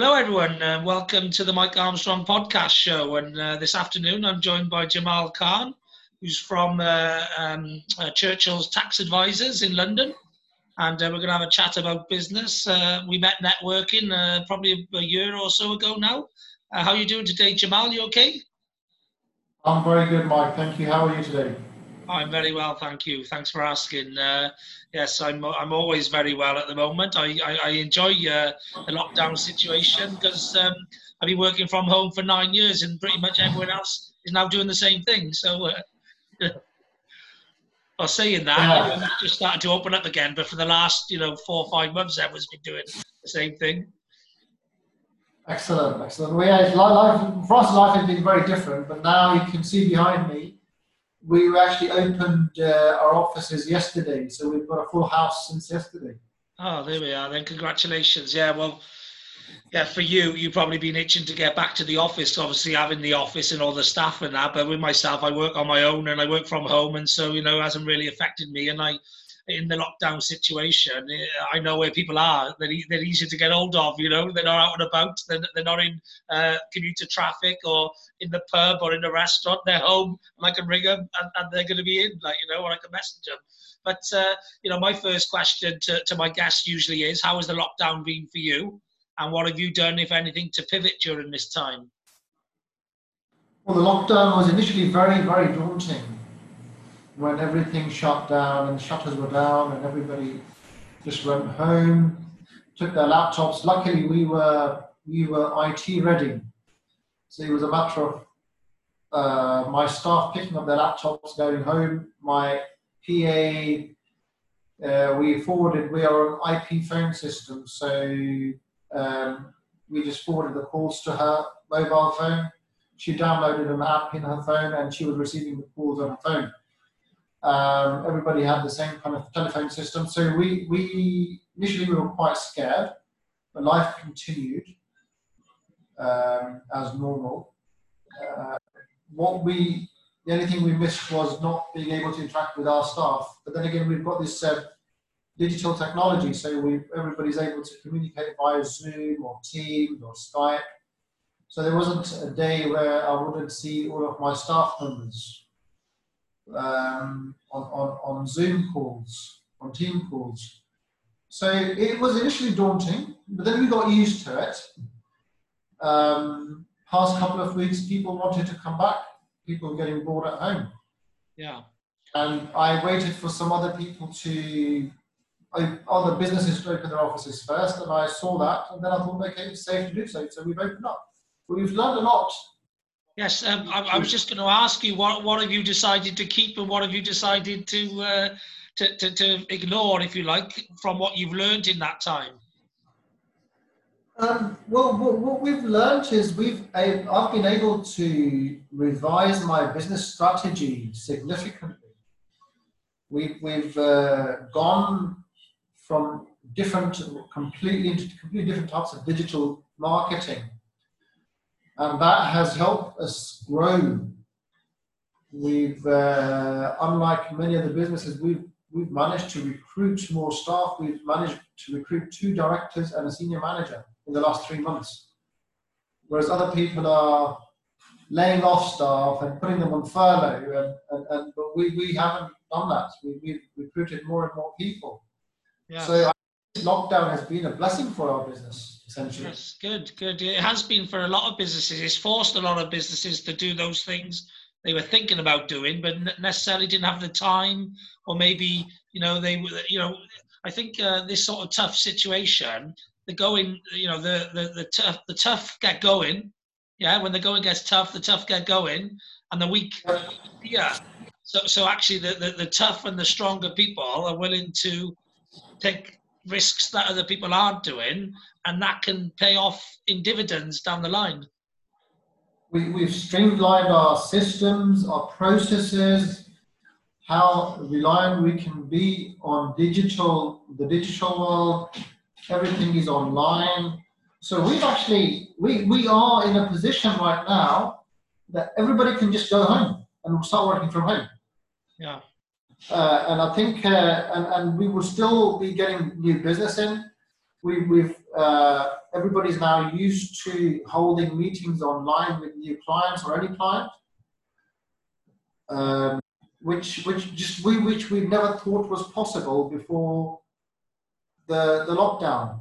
Hello, everyone. Welcome to the Mike Armstrong podcast show. And this afternoon, I'm joined by Jamal Khan, who's from Churchill's Tax Advisors in London. And we're going to have a chat about business. We met networking probably a year or so ago now. How are you doing today, Jamal? You okay? I'm very good, Mike. Thank you. How are you today? I'm very well, thank you. Thanks for asking. Yes, I'm always very well at the moment. I enjoy the lockdown situation because I've been working from home for 9 years and pretty much everyone else is now doing the same thing. So, well, saying that, yeah. You know, just started to open up again, but for the last 4 or 5 months, everyone's been doing the same thing. Excellent, excellent. Well, yeah, for us, life has been very different, but now you can see behind me, we actually opened our offices yesterday, so we've got a full house since yesterday. Oh, there we are then. Congratulations. Yeah, well, yeah, for you, you've probably been itching to get back to the office, obviously having the office and all the staff and that, but with myself, I work on my own and I work from home, and so, it hasn't really affected me. And in the lockdown situation, I know where people are. They're easy to get hold of, They're not out and about. They're not in commuter traffic or in the pub or in the restaurant. They're home, and I can ring them, and they're going to be in, or I can message them. But, my first question to my guests usually is, how has the lockdown been for you? And what have you done, if anything, to pivot during this time? Well, the lockdown was initially very, very daunting, when everything shut down and the shutters were down and everybody just went home, took their laptops. Luckily, we were IT ready. So it was a matter of my staff picking up their laptops, going home. My PA, we are an IP phone system. So we just forwarded the calls to her mobile phone. She downloaded an app in her phone and she was receiving the calls on her phone. Everybody had the same kind of telephone system, so we initially we were quite scared, but life continued as normal. The only thing we missed was not being able to interact with our staff, but then again we've got this digital technology, so everybody's able to communicate via Zoom or Teams or Skype, so there wasn't a day where I wouldn't see all of my staff members on Zoom calls, on team calls. So it was initially daunting, but then we got used to it. Past couple of weeks, people wanted to come back. People were getting bored at home. Yeah. And I waited for some other people other businesses to open their offices first, and I saw that, and then I thought, okay, it's safe to do so. So we've opened up. We've learned a lot. Yes, I was just going to ask you, what have you decided to keep and what have you decided to ignore, if you like, from what you've learned in that time? Well, what we've learned is I've been able to revise my business strategy significantly. We've gone from completely different types of digital marketing. And that has helped us grow. We've, unlike many other businesses, we've managed to recruit more staff. We've managed to recruit 2 directors and a senior manager in the last 3 months. Whereas other people are laying off staff and putting them on furlough, but we haven't done that. We've recruited more and more people. Yeah. So lockdown has been a blessing for our business, essentially. Yes, good. It has been for a lot of businesses. It's forced a lot of businesses to do those things they were thinking about doing, but necessarily didn't have the time, or maybe I think this sort of tough situation, the tough get going. Yeah, when the going gets tough, the tough get going, and the weak yeah. So actually, the tough and the stronger people are willing to take risks that other people aren't doing, and that can pay off in dividends down the line. We've streamlined our systems, our processes, how reliant we can be on the digital world. Everything is online. So we've actually, we are in a position right now that everybody can just go home and start working from home. Yeah. And I think, and we will still be getting new business in, everybody's now used to holding meetings online with new clients or any client, which we never thought was possible before the lockdown.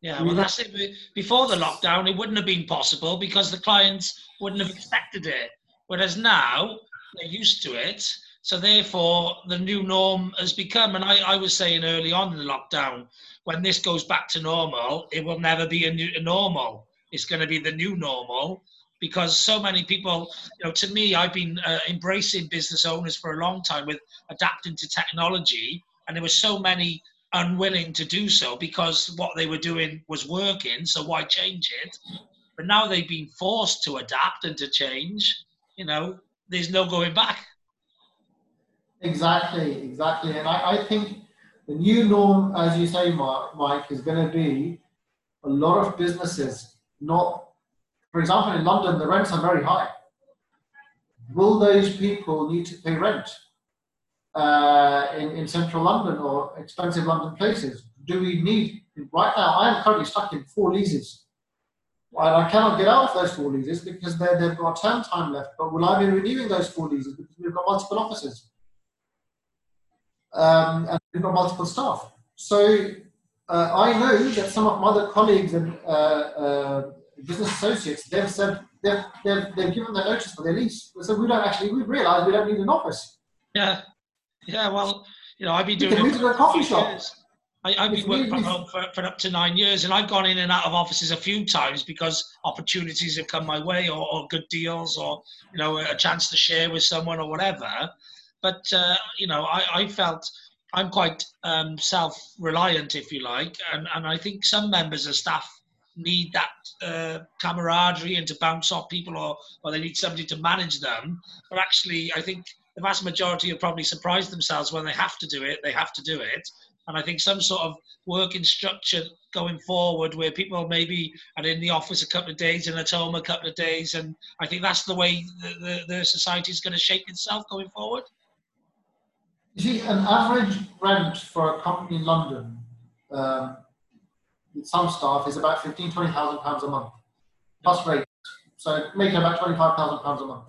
Yeah, well, that's it. Before the lockdown, it wouldn't have been possible because the clients wouldn't have expected it. Whereas now, they're used to it. So therefore, the new norm has become, and I was saying early on in the lockdown, when this goes back to normal, it will never be a normal. It's going to be the new normal because so many people, you know, to me, I've been embracing business owners for a long time with adapting to technology. And there were so many unwilling to do so because what they were doing was working, so why change it? But now they've been forced to adapt and to change. You know, there's no going back. Exactly. And I think the new norm, as you say, Mike, is going to be a lot of businesses not, for example, in London, the rents are very high. Will those people need to pay rent? In central London or expensive London places, do we need, right now I am currently stuck in 4 leases, and I cannot get out of those 4 leases because they've got term time left, but will I be renewing those 4 leases because we've got multiple offices and we've got multiple staff? So I know that some of my other colleagues and business associates, they've said, they've given their notice for their lease, so we realise we don't need an office. Yeah, well, you know, I've been doing it for a coffee shop. I've been working from home for up to 9 years, and I've gone in and out of offices a few times because opportunities have come my way, or good deals, or, you know, a chance to share with someone or whatever. But, you know, I felt I'm quite self-reliant, if you like, and I think some members of staff need that camaraderie and to bounce off people, or they need somebody to manage them. But actually, I think the vast majority have probably surprised themselves when they have to do it, And I think some sort of working structure going forward where people maybe are in the office a couple of days and at home a couple of days. And I think that's the way the society is going to shape itself going forward. You see, an average rent for a company in London, with some staff, is about £15,000-20,000 a month, plus rates. So making about £25,000 a month.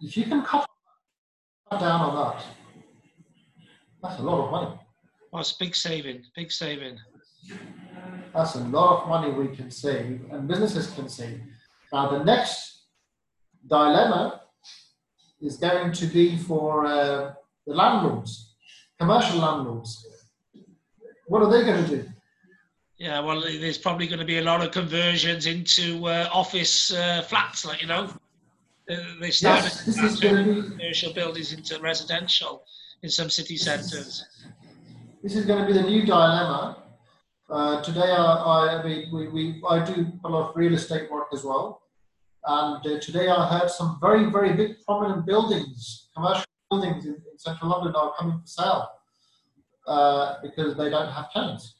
If you can cut down on that, that's a lot of money. Well, it's big saving. That's a lot of money we can save, and businesses can save. Now, the next dilemma is going to be for the landlords, commercial landlords. What are they going to do? Yeah, well, there's probably going to be a lot of conversions into office flats, like, you know. They started commercial buildings into residential in some city centres. This is going to be the new dilemma. Today, I do a lot of real estate work as well. And today I heard some very, very big prominent buildings, commercial buildings in central London are coming for sale because they don't have tenants,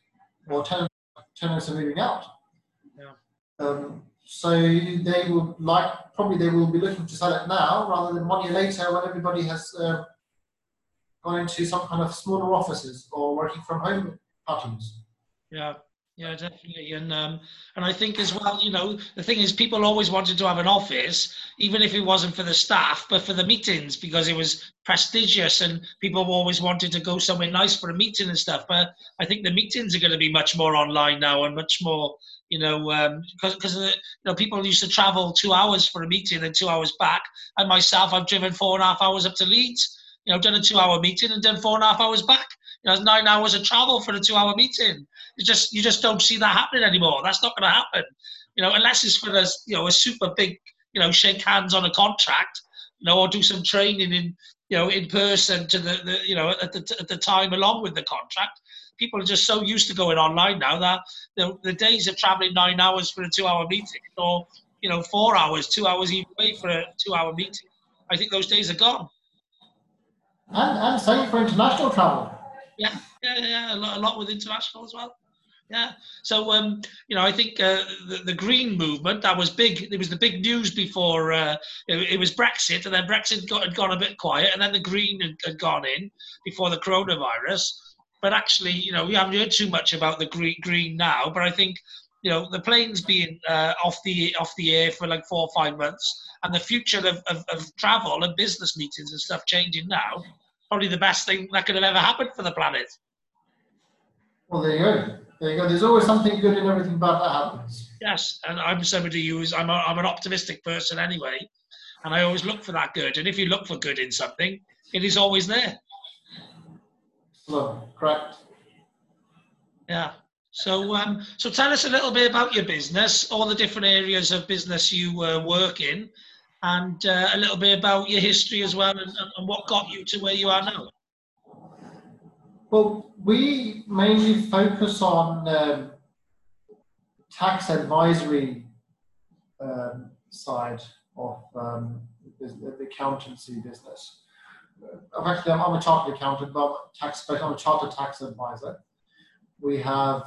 or tenants are moving out. Yeah. So they will be looking to sell it now rather than 1 year later when everybody has gone into some kind of smaller offices or working from home patterns. Yeah, definitely. And I think as well, you know, the thing is people always wanted to have an office, even if it wasn't for the staff, but for the meetings, because it was prestigious and people always wanted to go somewhere nice for a meeting and stuff. But I think the meetings are going to be much more online now and much more, you know, because you know, people used to travel 2 hours for a meeting and 2 hours back. And myself, I've driven 4.5 hours up to Leeds, you know, done a 2 hour meeting and done 4.5 hours back. You know, it's 9 hours of travel for a 2 hour meeting. You just don't see that happening anymore. That's not going to happen, you know, unless it's for us, you know, a super big, you know, shake hands on a contract, you know, or do some training in, you know, in person to the you know, at the time along with the contract. People are just so used to going online now that the days of traveling 9 hours for a 2 hour meeting, or, you know, 4 hours, 2 hours each way for a 2 hour meeting. I think those days are gone. And same for international travel. Yeah, a lot with international as well. Yeah, so you know, I think the green movement, that was big. It was the big news before it was Brexit, and then Brexit had gone a bit quiet, and then the green had gone in before the coronavirus. But actually, you know, we haven't heard too much about the green now. But I think, you know, the plane's been off the air for like 4 or 5 months, and the future of travel and business meetings and stuff changing now, probably the best thing that could have ever happened for the planet. Well, there you go. There you go. There's always something good in everything bad that happens. Yes, and I'm somebody who's I'm an optimistic person anyway, and I always look for that good. And if you look for good in something, it is always there. Hello. Correct. Yeah. So, so tell us a little bit about your business, all the different areas of business you work in, and a little bit about your history as well, and what got you to where you are now. Well, we mainly focus on tax advisory side of the accountancy business. Actually, I'm a chartered accountant, but I'm a chartered tax advisor. We have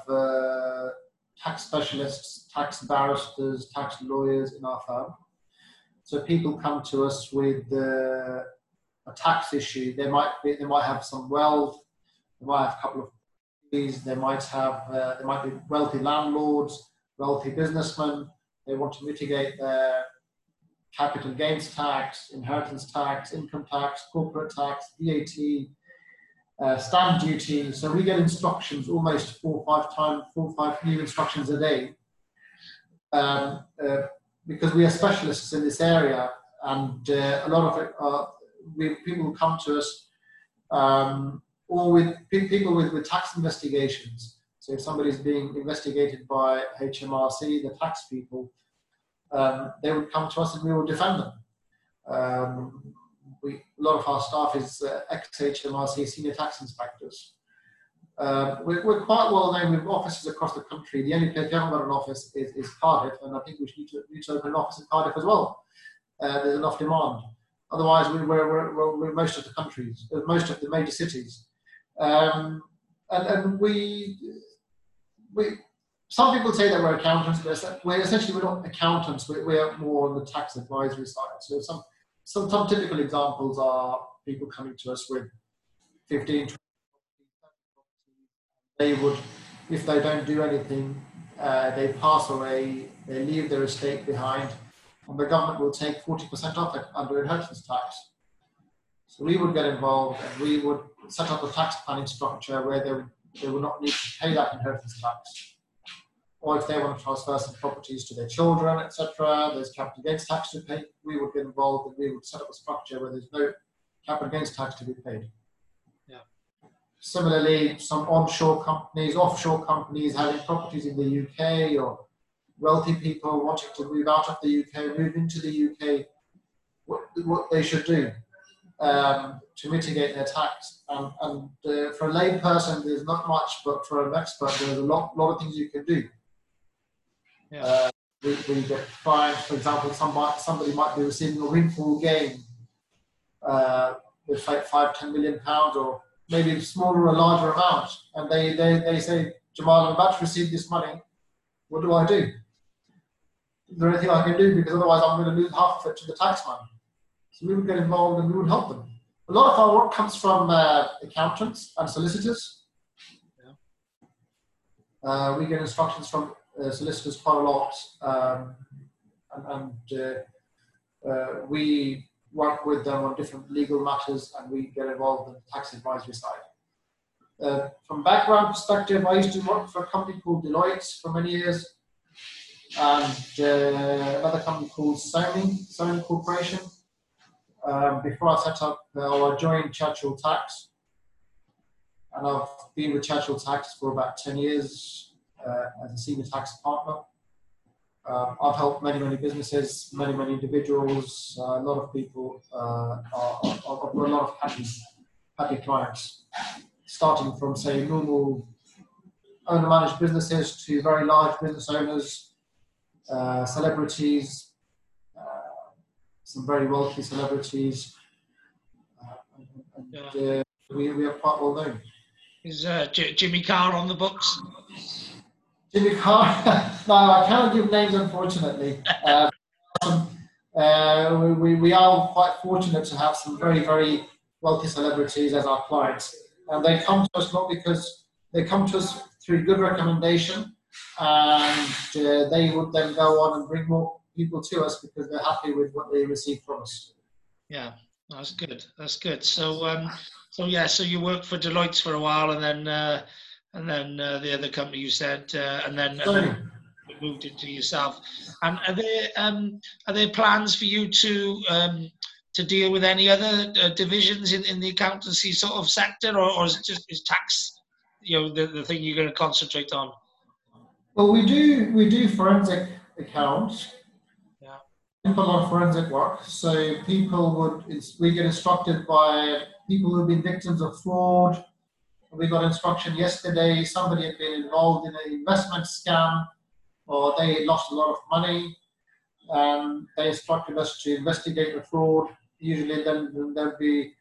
tax specialists, tax barristers, tax lawyers in our firm. So people come to us with a tax issue. They might have some wealth. They might have a couple of fees. They might be wealthy landlords, wealthy businessmen. They want to mitigate their capital gains tax, inheritance tax, income tax, corporate tax, VAT, stamp duty. So we get instructions almost 4 or 5 new instructions a day because we are specialists in this area, and a lot of it people come to us or with people with tax investigations. So if somebody's being investigated by HMRC, the tax people, they would come to us and we will defend them. A lot of our staff is ex-HMRC senior tax inspectors. We're quite well known. We have offices across the country. The only place we haven't got an office is Cardiff, and I think we need to open an office in Cardiff as well. There's enough demand. Otherwise, we're most of the countries, most of the major cities. And some people say that we're accountants, but we're not accountants. We're more on the tax advisory side. So some typical examples are people coming to us with 15, 20, they would, if they don't do anything, they pass away, they leave their estate behind, and the government will take 40% off it under inheritance tax. So we would get involved, and we would set up a tax planning structure where they would not need to pay that inheritance tax. Or if they want to transfer some properties to their children, etc., there's capital gains tax to pay, we would get involved, and we would set up a structure where there's no capital gains tax to be paid. Yeah. Similarly, some onshore companies, offshore companies having properties in the UK, or wealthy people wanting to move out of the UK, move into the UK, what they should do to mitigate their tax. And for a lay person, there's not much, but for an expert, there's a lot of things you can do. Yeah. We get fined. For example, somebody might be receiving a windfall gain with like 5-10 million pounds, or maybe a smaller or larger amount, and they say, Jamal, I'm about to receive this money, what do I do? Is there anything I can do, because otherwise I'm going to lose half of it to the taxman? So we would get involved and we would help them. A lot of our work comes from accountants and solicitors. Yeah. We get instructions from solicitors quite a lot, and we work with them on different legal matters, and we get involved in the tax advisory side. From background perspective, I used to work for a company called Deloitte for many years, and another company called Sony Corporation. Before I set up, I joined Churchill's Tax, and I've been with Churchill's Tax for about 10 years. As a senior tax partner. I've helped many businesses, many individuals, a lot of people, I've got a lot of happy clients, starting from, say, normal owner-managed businesses to very large business owners, celebrities, some very wealthy celebrities, and we are quite well known. Is Jimmy Carr on the books? Jimmy Carr? No, I cannot give names, unfortunately. We are quite fortunate to have some very, very wealthy celebrities as our clients. And they come to us not because, they come to us through good recommendation, and they would then go on and bring more people to us because they're happy with what they receive from us. Yeah, that's good. That's good. So, so you worked for Deloitte for a while, and then the other company you said, and then moved into yourself. And are there plans for you to deal with any other divisions in the accountancy sort of sector, or is it just tax, you know, the thing you're going to concentrate on? Well, we do forensic accounts. Yeah. People on forensic work. So we get instructed by people who've been victims of fraud. We got instruction yesterday. Somebody had been involved in an investment scam, or they lost a lot of money. They instructed us to investigate the fraud. Usually then there'd be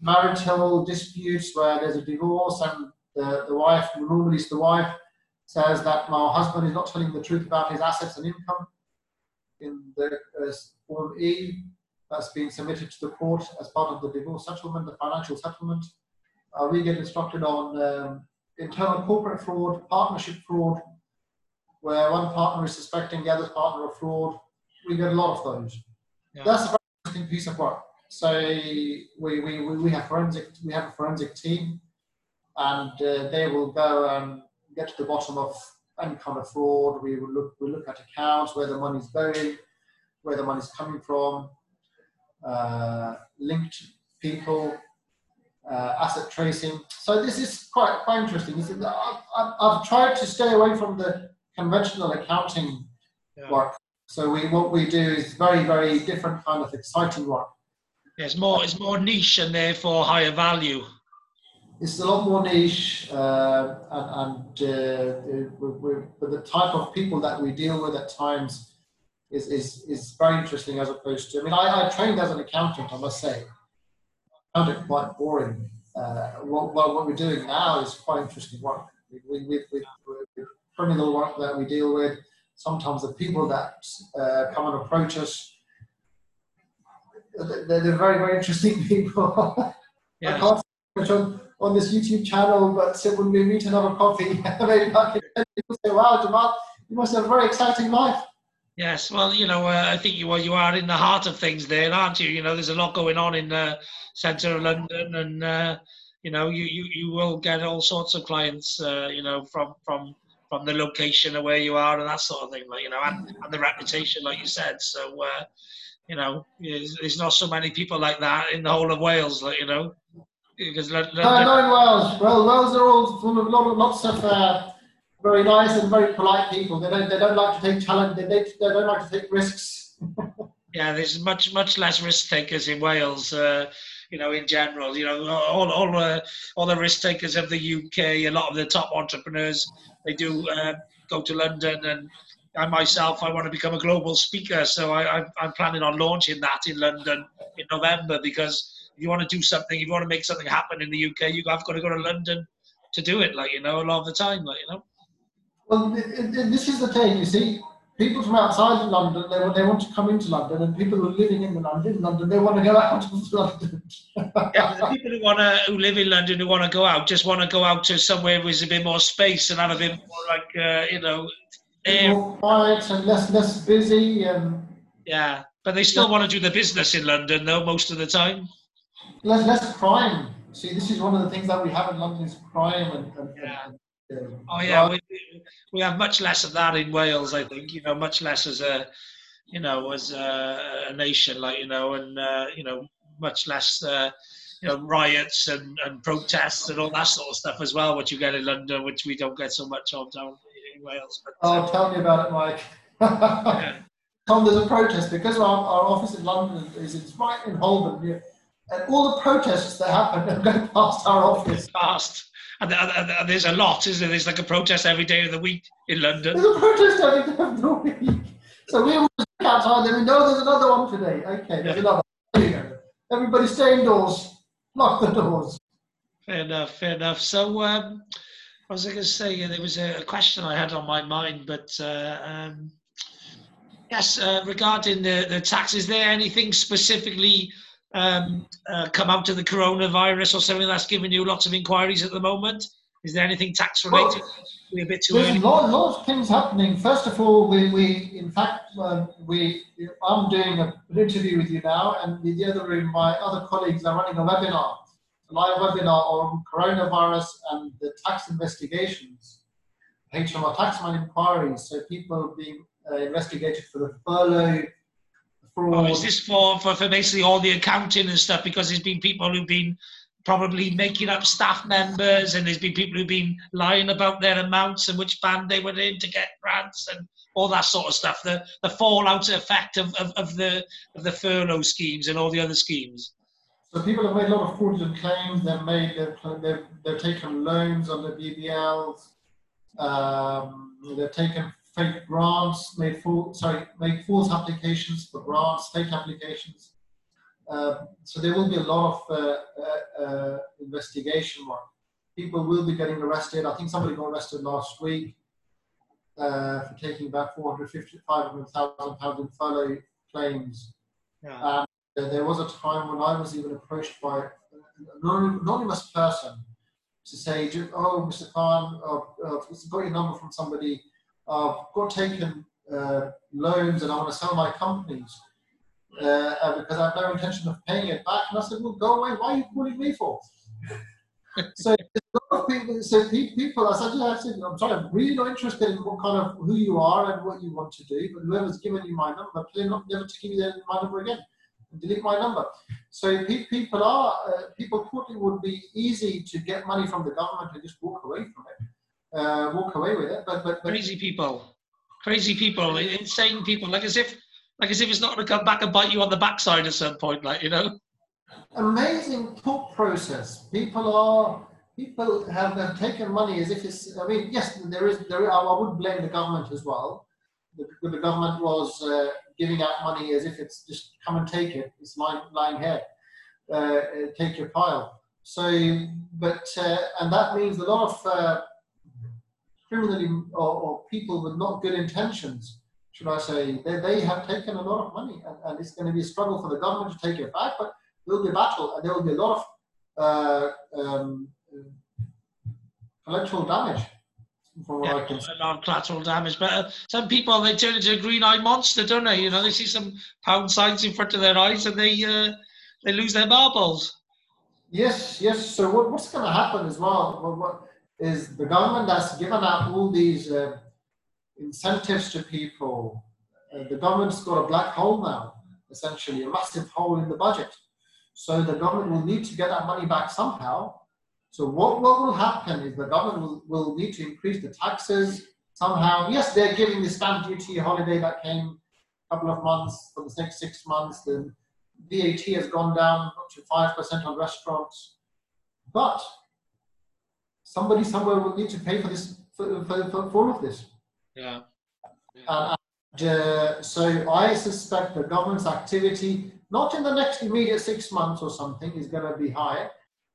marital disputes where there's a divorce, and the wife, normally it's the wife, says that my husband is not telling the truth about his assets and income. In the Form E, that's being submitted to the court as part of the divorce settlement, the financial settlement. We get instructed on internal corporate fraud, partnership fraud, where one partner is suspecting the other partner of fraud. We get a lot of those. Yeah. That's a very interesting piece of work. So we have a forensic team, and they will go and get to the bottom of any kind of fraud. We look at accounts, where the money's going, where the money's coming from, linked people, asset tracing. So this is quite interesting. I've tried to stay away from the conventional accounting work. So what we do is very, very different kind of exciting work. Yeah, it's more niche and therefore higher value. It's a lot more niche, but the type of people that we deal with at times is very interesting as opposed to. I mean, I trained as an accountant, I must say. I found it quite boring. What we're doing now is quite interesting work. We're criminal work that we deal with. Sometimes the people that come and approach us, they're very, very interesting people. Yeah. I can't much on this YouTube channel, but when we meet another coffee, maybe I can say, wow, Jamal, you must have a very exciting life. Yes, well, you know, I think you are in the heart of things there, aren't you? You know, there's a lot going on in the centre of London, and, you know, you will get all sorts of clients, you know, from the location of where you are and that sort of thing, like, you know, and the reputation, like you said. So, you know, there's not so many people like that in the whole of Wales, like, you know. Because not in Wales. Well, Wales are all full of lots of very nice and very polite people. They don't like to take challenge. They don't like to take risks. Yeah, there's much less risk takers in Wales. You know, in general, you know, all the risk takers of the UK. A lot of the top entrepreneurs, they do go to London, and I myself, I want to become a global speaker. So I'm planning on launching that in London in November, because if you want to do something, if you want to make something happen in the UK, you have got to go to London to do it, like, you know, a lot of the time, like, you know. Well, this is the thing, you see. People from outside of London, they want to come into London, and people who are living in London, they want to go out of London. Yeah, the people who live in London who want to go out, just want to go out to somewhere with a bit more space and have a bit more, like, you know, air. More quiet and less busy. And yeah, but they still want to do the business in London, though, most of the time. Less crime. See, this is one of the things that we have in London is crime. Oh yeah, we have much less of that in Wales, I think. You know, much less as a nation, like, you know, and you know, much less you know, riots and protests and all that sort of stuff as well, which you get in London, which we don't get so much of down in Wales. But, tell me about it, Mike. Yeah. Tom, there's a protest because our office in London is right in Holborn. Yeah. And all the protests that happen are going past our office. Past. And there's a lot, isn't there? There's like a protest every day of the week in London. There's a protest every day of the week. So we always look outside and we know there's another one today. Okay, there's another one. There you go. Everybody stay indoors. Lock the doors. Fair enough, fair enough. So I was going to say, there was a question I had on my mind, but... regarding the tax, is there anything specifically... come out of the coronavirus or something that's giving you lots of inquiries at the moment? Is there anything tax related? We're a bit too early. There's lots of things happening. First of all, I'm doing an interview with you now, and in the other room, my other colleagues are running a live webinar on coronavirus and the tax investigations, HMRC taxman inquiries. So people being investigated for the furlough. Oh, is this for basically all the accounting and stuff? Because there's been people who've been probably making up staff members, and there's been people who've been lying about their amounts and which band they were in to get grants and all that sort of stuff. The fallout effect of the furlough schemes and all the other schemes. So people have made a lot of fraudulent claims. They've taken loans on the BBLs. They've taken fake grants, made false applications for grants, fake applications. So there will be a lot of investigation work. People will be getting arrested. I think somebody got arrested last week for taking about £500,000 in furlough claims. Yeah. There was a time when I was even approached by an anonymous person to say, "Oh, Mr. Khan, I've got your number from somebody. I've got taken loans and I want to sell my companies because I have no intention of paying it back." And I said, "Well, go away. Why are you calling me for?" So a lot of people, I said, "I'm sorry, I'm really not interested in what kind of who you are and what you want to do, but whoever's given you my number, please never to give you my number again. Delete my number." So people thought it would be easy to get money from the government and just walk away from it. Walk away with it, but crazy people, insane people, like as if it's not going to come back and bite you on the backside at some point, Amazing thought process. People have taken money as if it's. I mean, yes, there is. I would blame the government as well. The government was giving out money as if it's just come and take it. It's lying here. Take your pile. So, and that means a lot of. Criminally or people with not good intentions, should I say, they have taken a lot of money, and it's going to be a struggle for the government to take it back, but there will be a battle and there will be a lot of collateral damage. Collateral damage, but some people, they turn into a green-eyed monster, don't they? They see some pound signs in front of their eyes and they lose their marbles. Yes. So what's going to happen as well? Is the government has given out all these incentives to people. The government's got a black hole now, essentially, a massive hole in the budget. So the government will need to get that money back somehow. So what will happen is the government will need to increase the taxes somehow. Yes, they're giving the stamp duty holiday that came a couple of months for the next 6 months. The VAT has gone down up to 5% on restaurants. But somebody somewhere will need to pay for this, for all of this. Yeah. So I suspect the government's activity, not in the next immediate 6 months or something, is going to be high.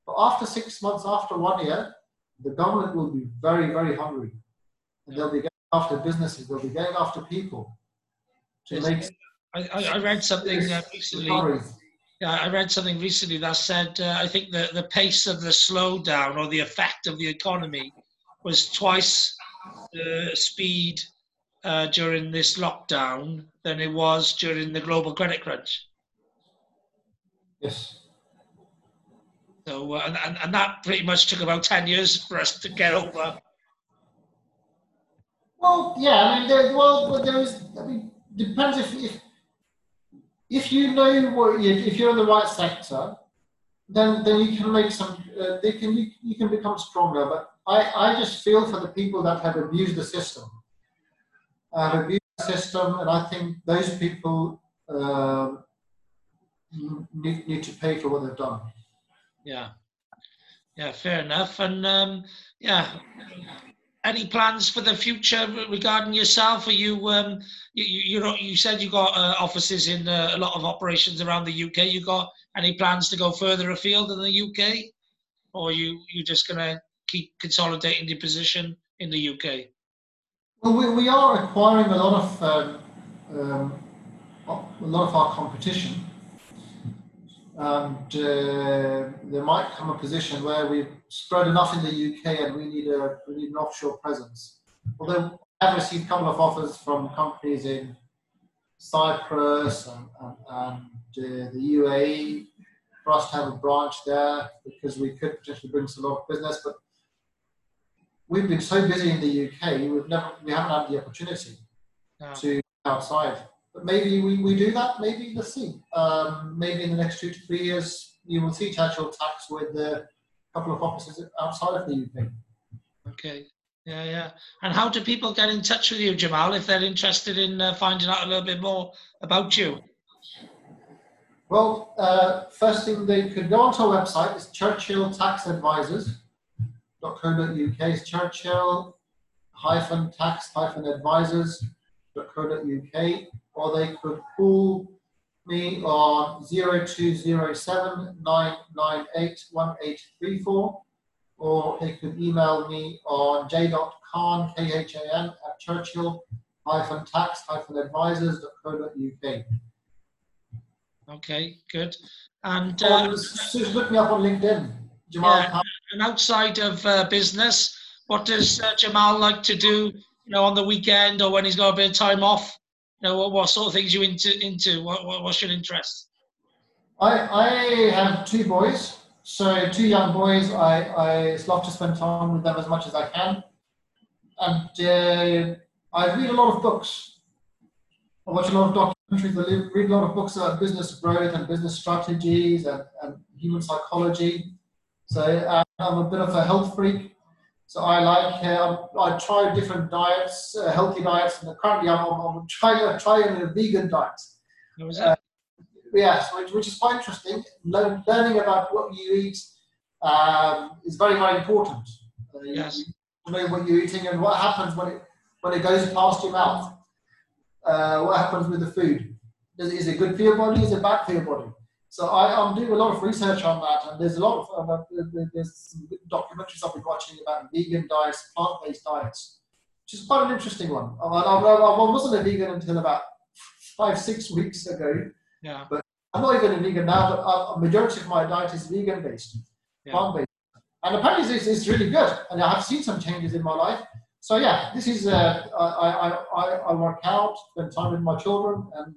But after 6 months, after 1 year, the government will be very, very hungry. And they'll be going after businesses. They'll be going after people. I read something recently. I read something recently that said I think the pace of the slowdown or the effect of the economy was twice the speed during this lockdown than it was during the global credit crunch. Yes. So and that pretty much took about 10 years for us to get over. Well, yeah. Depends if you know if you're in the right sector, then you can make some. You can become stronger. But I just feel for the people that have abused the system. And I think those people need to pay for what they've done. Yeah, fair enough. And Any plans for the future regarding yourself? Are you, you said you got offices in a lot of operations around the UK. You got any plans to go further afield than the UK? Or are you just going to keep consolidating your position in the UK? Well, we are acquiring a lot of our competition. and there might come a position where we've spread enough in the UK and we need an offshore presence. Although I've received a couple of offers from companies in Cyprus and the UAE for us to have a branch there, because we could potentially bring us a lot of business. But we've been so busy in the UK, we haven't had the opportunity to outside. But maybe we do that. Maybe, let's see. Maybe in the next 2 to 3 years, you will see Churchill Tax with a couple of offices outside of the UK. Okay. Yeah, yeah. And how do people get in touch with you, Jamal, if they're interested in finding out a little bit more about you? Well, first thing, they could go onto our website. It's Churchill Tax Advisors. .co.uk is Churchill-tax-advisors.co.uk, or they could call me on 0207 998 1834, or they could email me on j.khan, K-H-A-N, at Churchill-tax-advisors.co.uk. Okay, good. And just look me up on LinkedIn, Jamal Khan. And outside of business, what does Jamal like to do, you know, on the weekend or when he's got a bit of time off? You know, what sort of things you into? What's your interest? I have two boys, so two young boys. I love to spend time with them as much as I can. And I read a lot of books. I watch a lot of documentaries. I read a lot of books about business growth and business strategies and human psychology. So I'm a bit of a health freak, so I like, I try different diets, healthy diets, and currently I'm trying a vegan diet. What was that? Yes, which is quite interesting. Learning about what you eat is very, very important. Yes. You know what you're eating and what happens when it goes past your mouth. What happens with the food? Is it good for your body? Is it bad for your body? So I'm doing a lot of research on that, and there's a lot of there's some documentaries I've been watching about vegan diets, plant-based diets, which is quite an interesting one. I wasn't a vegan until about 5-6 weeks ago, but I'm not even a vegan now, but a majority of my diet is vegan-based, plant-based. And apparently it's really good, and I have seen some changes in my life. So yeah, this is, I work out, spend time with my children, and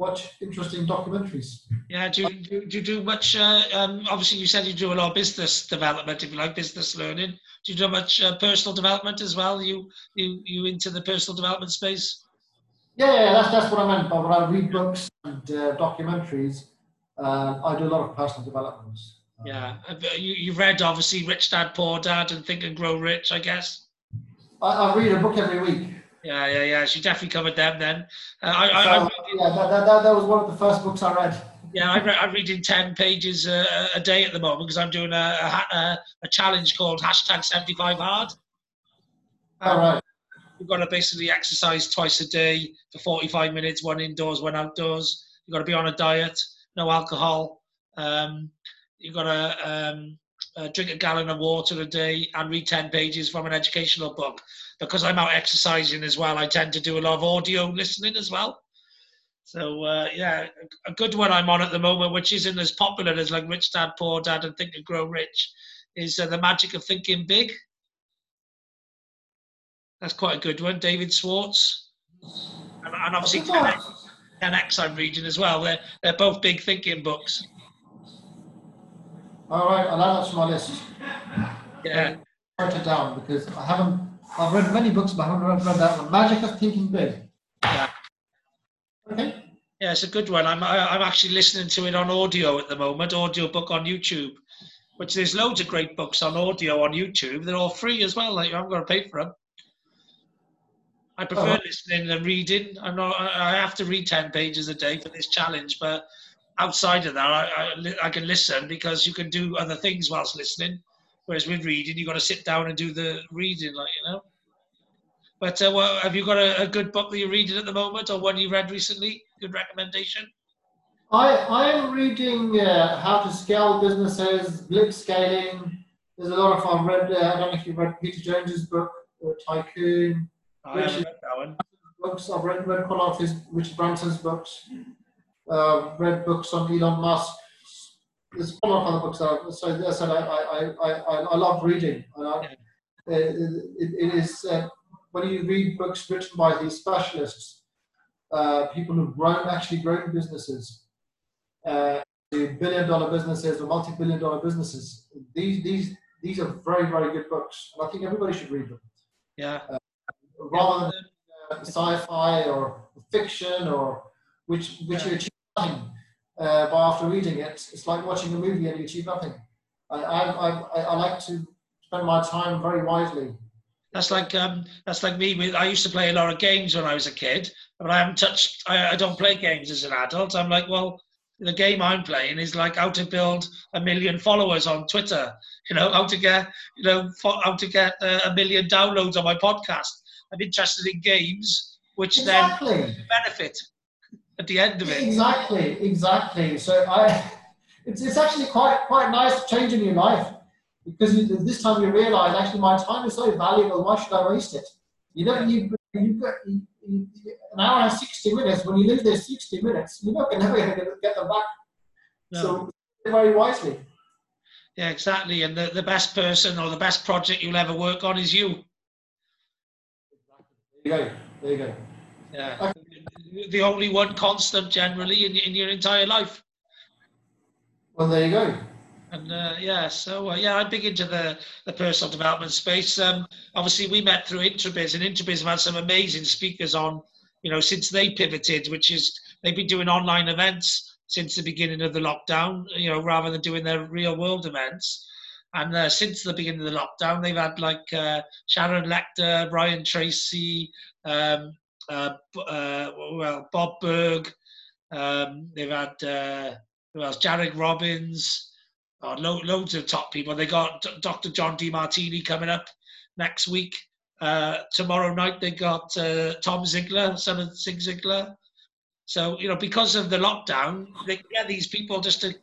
watch interesting documentaries. Yeah, do you do much, obviously you said you do a lot of business development, if you like, business learning. Do you do much personal development as well? You into the personal development space? Yeah, that's what I meant by when I read books and documentaries, I do a lot of personal development. You've read, obviously, Rich Dad, Poor Dad and Think and Grow Rich, I guess? I read a book every week. Yeah. She definitely covered them then. That was one of the first books I read. Yeah, I'm reading 10 pages a day at the moment, because I'm doing a challenge called #75hard. All right. You've got to basically exercise twice a day for 45 minutes, one indoors, one outdoors. You've got to be on a diet, no alcohol. You've got to drink a gallon of water a day and read 10 pages from an educational book. Because I'm out exercising as well, I tend to do a lot of audio listening as well. So, a good one I'm on at the moment, which isn't as popular as like Rich Dad, Poor Dad and Think and Grow Rich, is The Magic of Thinking Big. That's quite a good one. David Schwartz. And obviously 10X I'm reading as well. They're both big thinking books. All right, I'll add that to my list. Yeah. Write it down, because I've read many books, but I haven't read that. The Magic of Thinking Big. Yeah. Okay. Yeah, it's a good one. I'm actually listening to it on audio at the moment, audio book on YouTube, which there's loads of great books on audio on YouTube. They're all free as well. Like, you haven't got to pay for them. I prefer listening than reading. I have to read 10 pages a day for this challenge, but outside of that, I can listen, because you can do other things whilst listening. Whereas with reading, you've got to sit down and do the reading, like, you know. But have you got a good book that you're reading at the moment, or one you read recently? Good recommendation? I am reading How to Scale Businesses, Blip Scaling. There's a lot of I've read. I don't know if you've read Peter Jones's book, or Tycoon. I haven't read that one. Books. I've read quite a lot of Richard Branson's books. read books on Elon Musk. There's a lot of other books out. So as I said, I love reading. And it is when you read books written by these specialists, people who've grown, actually grown businesses, billion-dollar businesses or multi-billion-dollar businesses. These are very, very good books, and I think everybody should read them. Yeah. Rather than sci-fi or fiction, or which you achieve nothing by after reading it. It's like watching a movie and you achieve nothing. I like to spend my time very wisely. That's like me. I used to play a lot of games when I was a kid, but I haven't touched. I don't play games as an adult. I'm like, well, the game I'm playing is like how to build 1 million followers on Twitter. You know, how to get, you know, how to get 1 million downloads on my podcast. I'm interested in games, which then benefit at the end of it. Exactly, exactly. So it's actually quite nice changing your life, because this time you realise actually my time is so valuable. Why should I waste it? You know, you've got an hour and 60 minutes. When you live there 60 minutes, you're not never going to get them back. No. So very wisely. Yeah, exactly. And the best person or the best project you'll ever work on is you. There you go. Yeah. Okay. The only one constant generally in your entire life. Well, there you go. And I'm big into the personal development space. Obviously, we met through Introbiz, and Introbiz have had some amazing speakers on, you know, since they pivoted, which is they've been doing online events since the beginning of the lockdown, you know, rather than doing their real world events. And since the beginning of the lockdown, they've had like Sharon Lecter, Brian Tracy, Bob Berg. They've had who else? Jared Robbins. Oh, loads of top people. They got Dr. John Demartini coming up next week. Tomorrow night they got Tom Ziglar, son of Zig Ziglar. So you know, because of the lockdown, they can get these people just to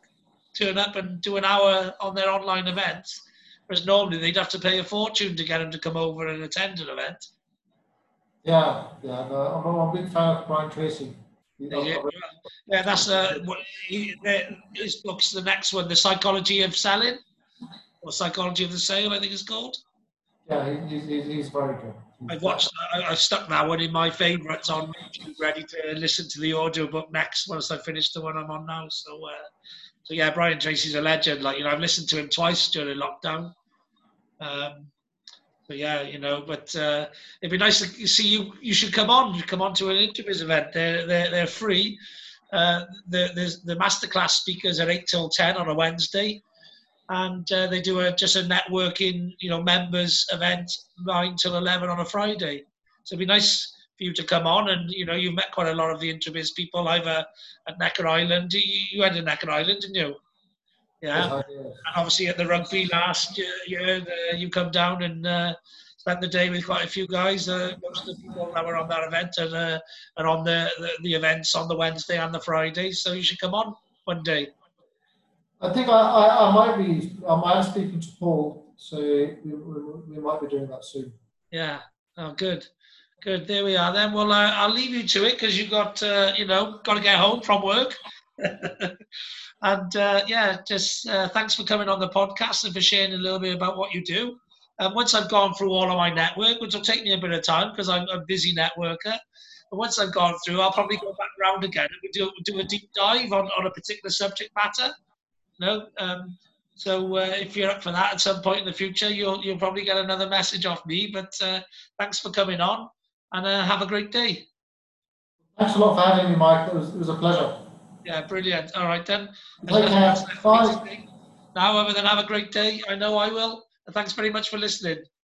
turn up and do an hour on their online events, whereas normally they'd have to pay a fortune to get them to come over and attend an event. I'm a big fan of Brian Tracy. Yeah, that's his book's the next one, The Psychology of Selling, or Psychology of the Sale, I think it's called. Yeah, he's very good. I've stuck that one in my favourites on YouTube, ready to listen to the audiobook next once I finish the one I'm on now. So yeah, Brian Tracy's a legend. Like, you know, I've listened to him twice during lockdown. It'd be nice to see you. You should come on. You come on to an Introbiz event. They're free. The masterclass speakers are 8 till 10 on a Wednesday, and they do just a networking, you know, members event 9 till 11 on a Friday. So it'd be nice for you to come on, and you know, you've met quite a lot of the Introbiz people either at Necker Island. You went to Necker Island, didn't you? Yeah, oh, yeah. And obviously at the rugby last year, you come down and spent the day with quite a few guys. Most of the people that were on that event and on the events on the Wednesday and the Friday. So you should come on one day. I think I might be. I'm speaking to Paul, so we might be doing that soon. Yeah. Oh, good. Good. There we are. Then well, I'll leave you to it because you've got got to get home from work. And thanks for coming on the podcast and for sharing a little bit about what you do. And once I've gone through all of my network, which will take me a bit of time because I'm a busy networker, but once I've gone through, I'll probably go back round again and do a deep dive on a particular subject matter. If you're up for that at some point in the future, you'll probably get another message off me. But thanks for coming on, and have a great day. Thanks a lot for having me, Mike. It was a pleasure. Yeah, brilliant. All right, then. Bye. Now, other than have a great day. I know I will. And thanks very much for listening.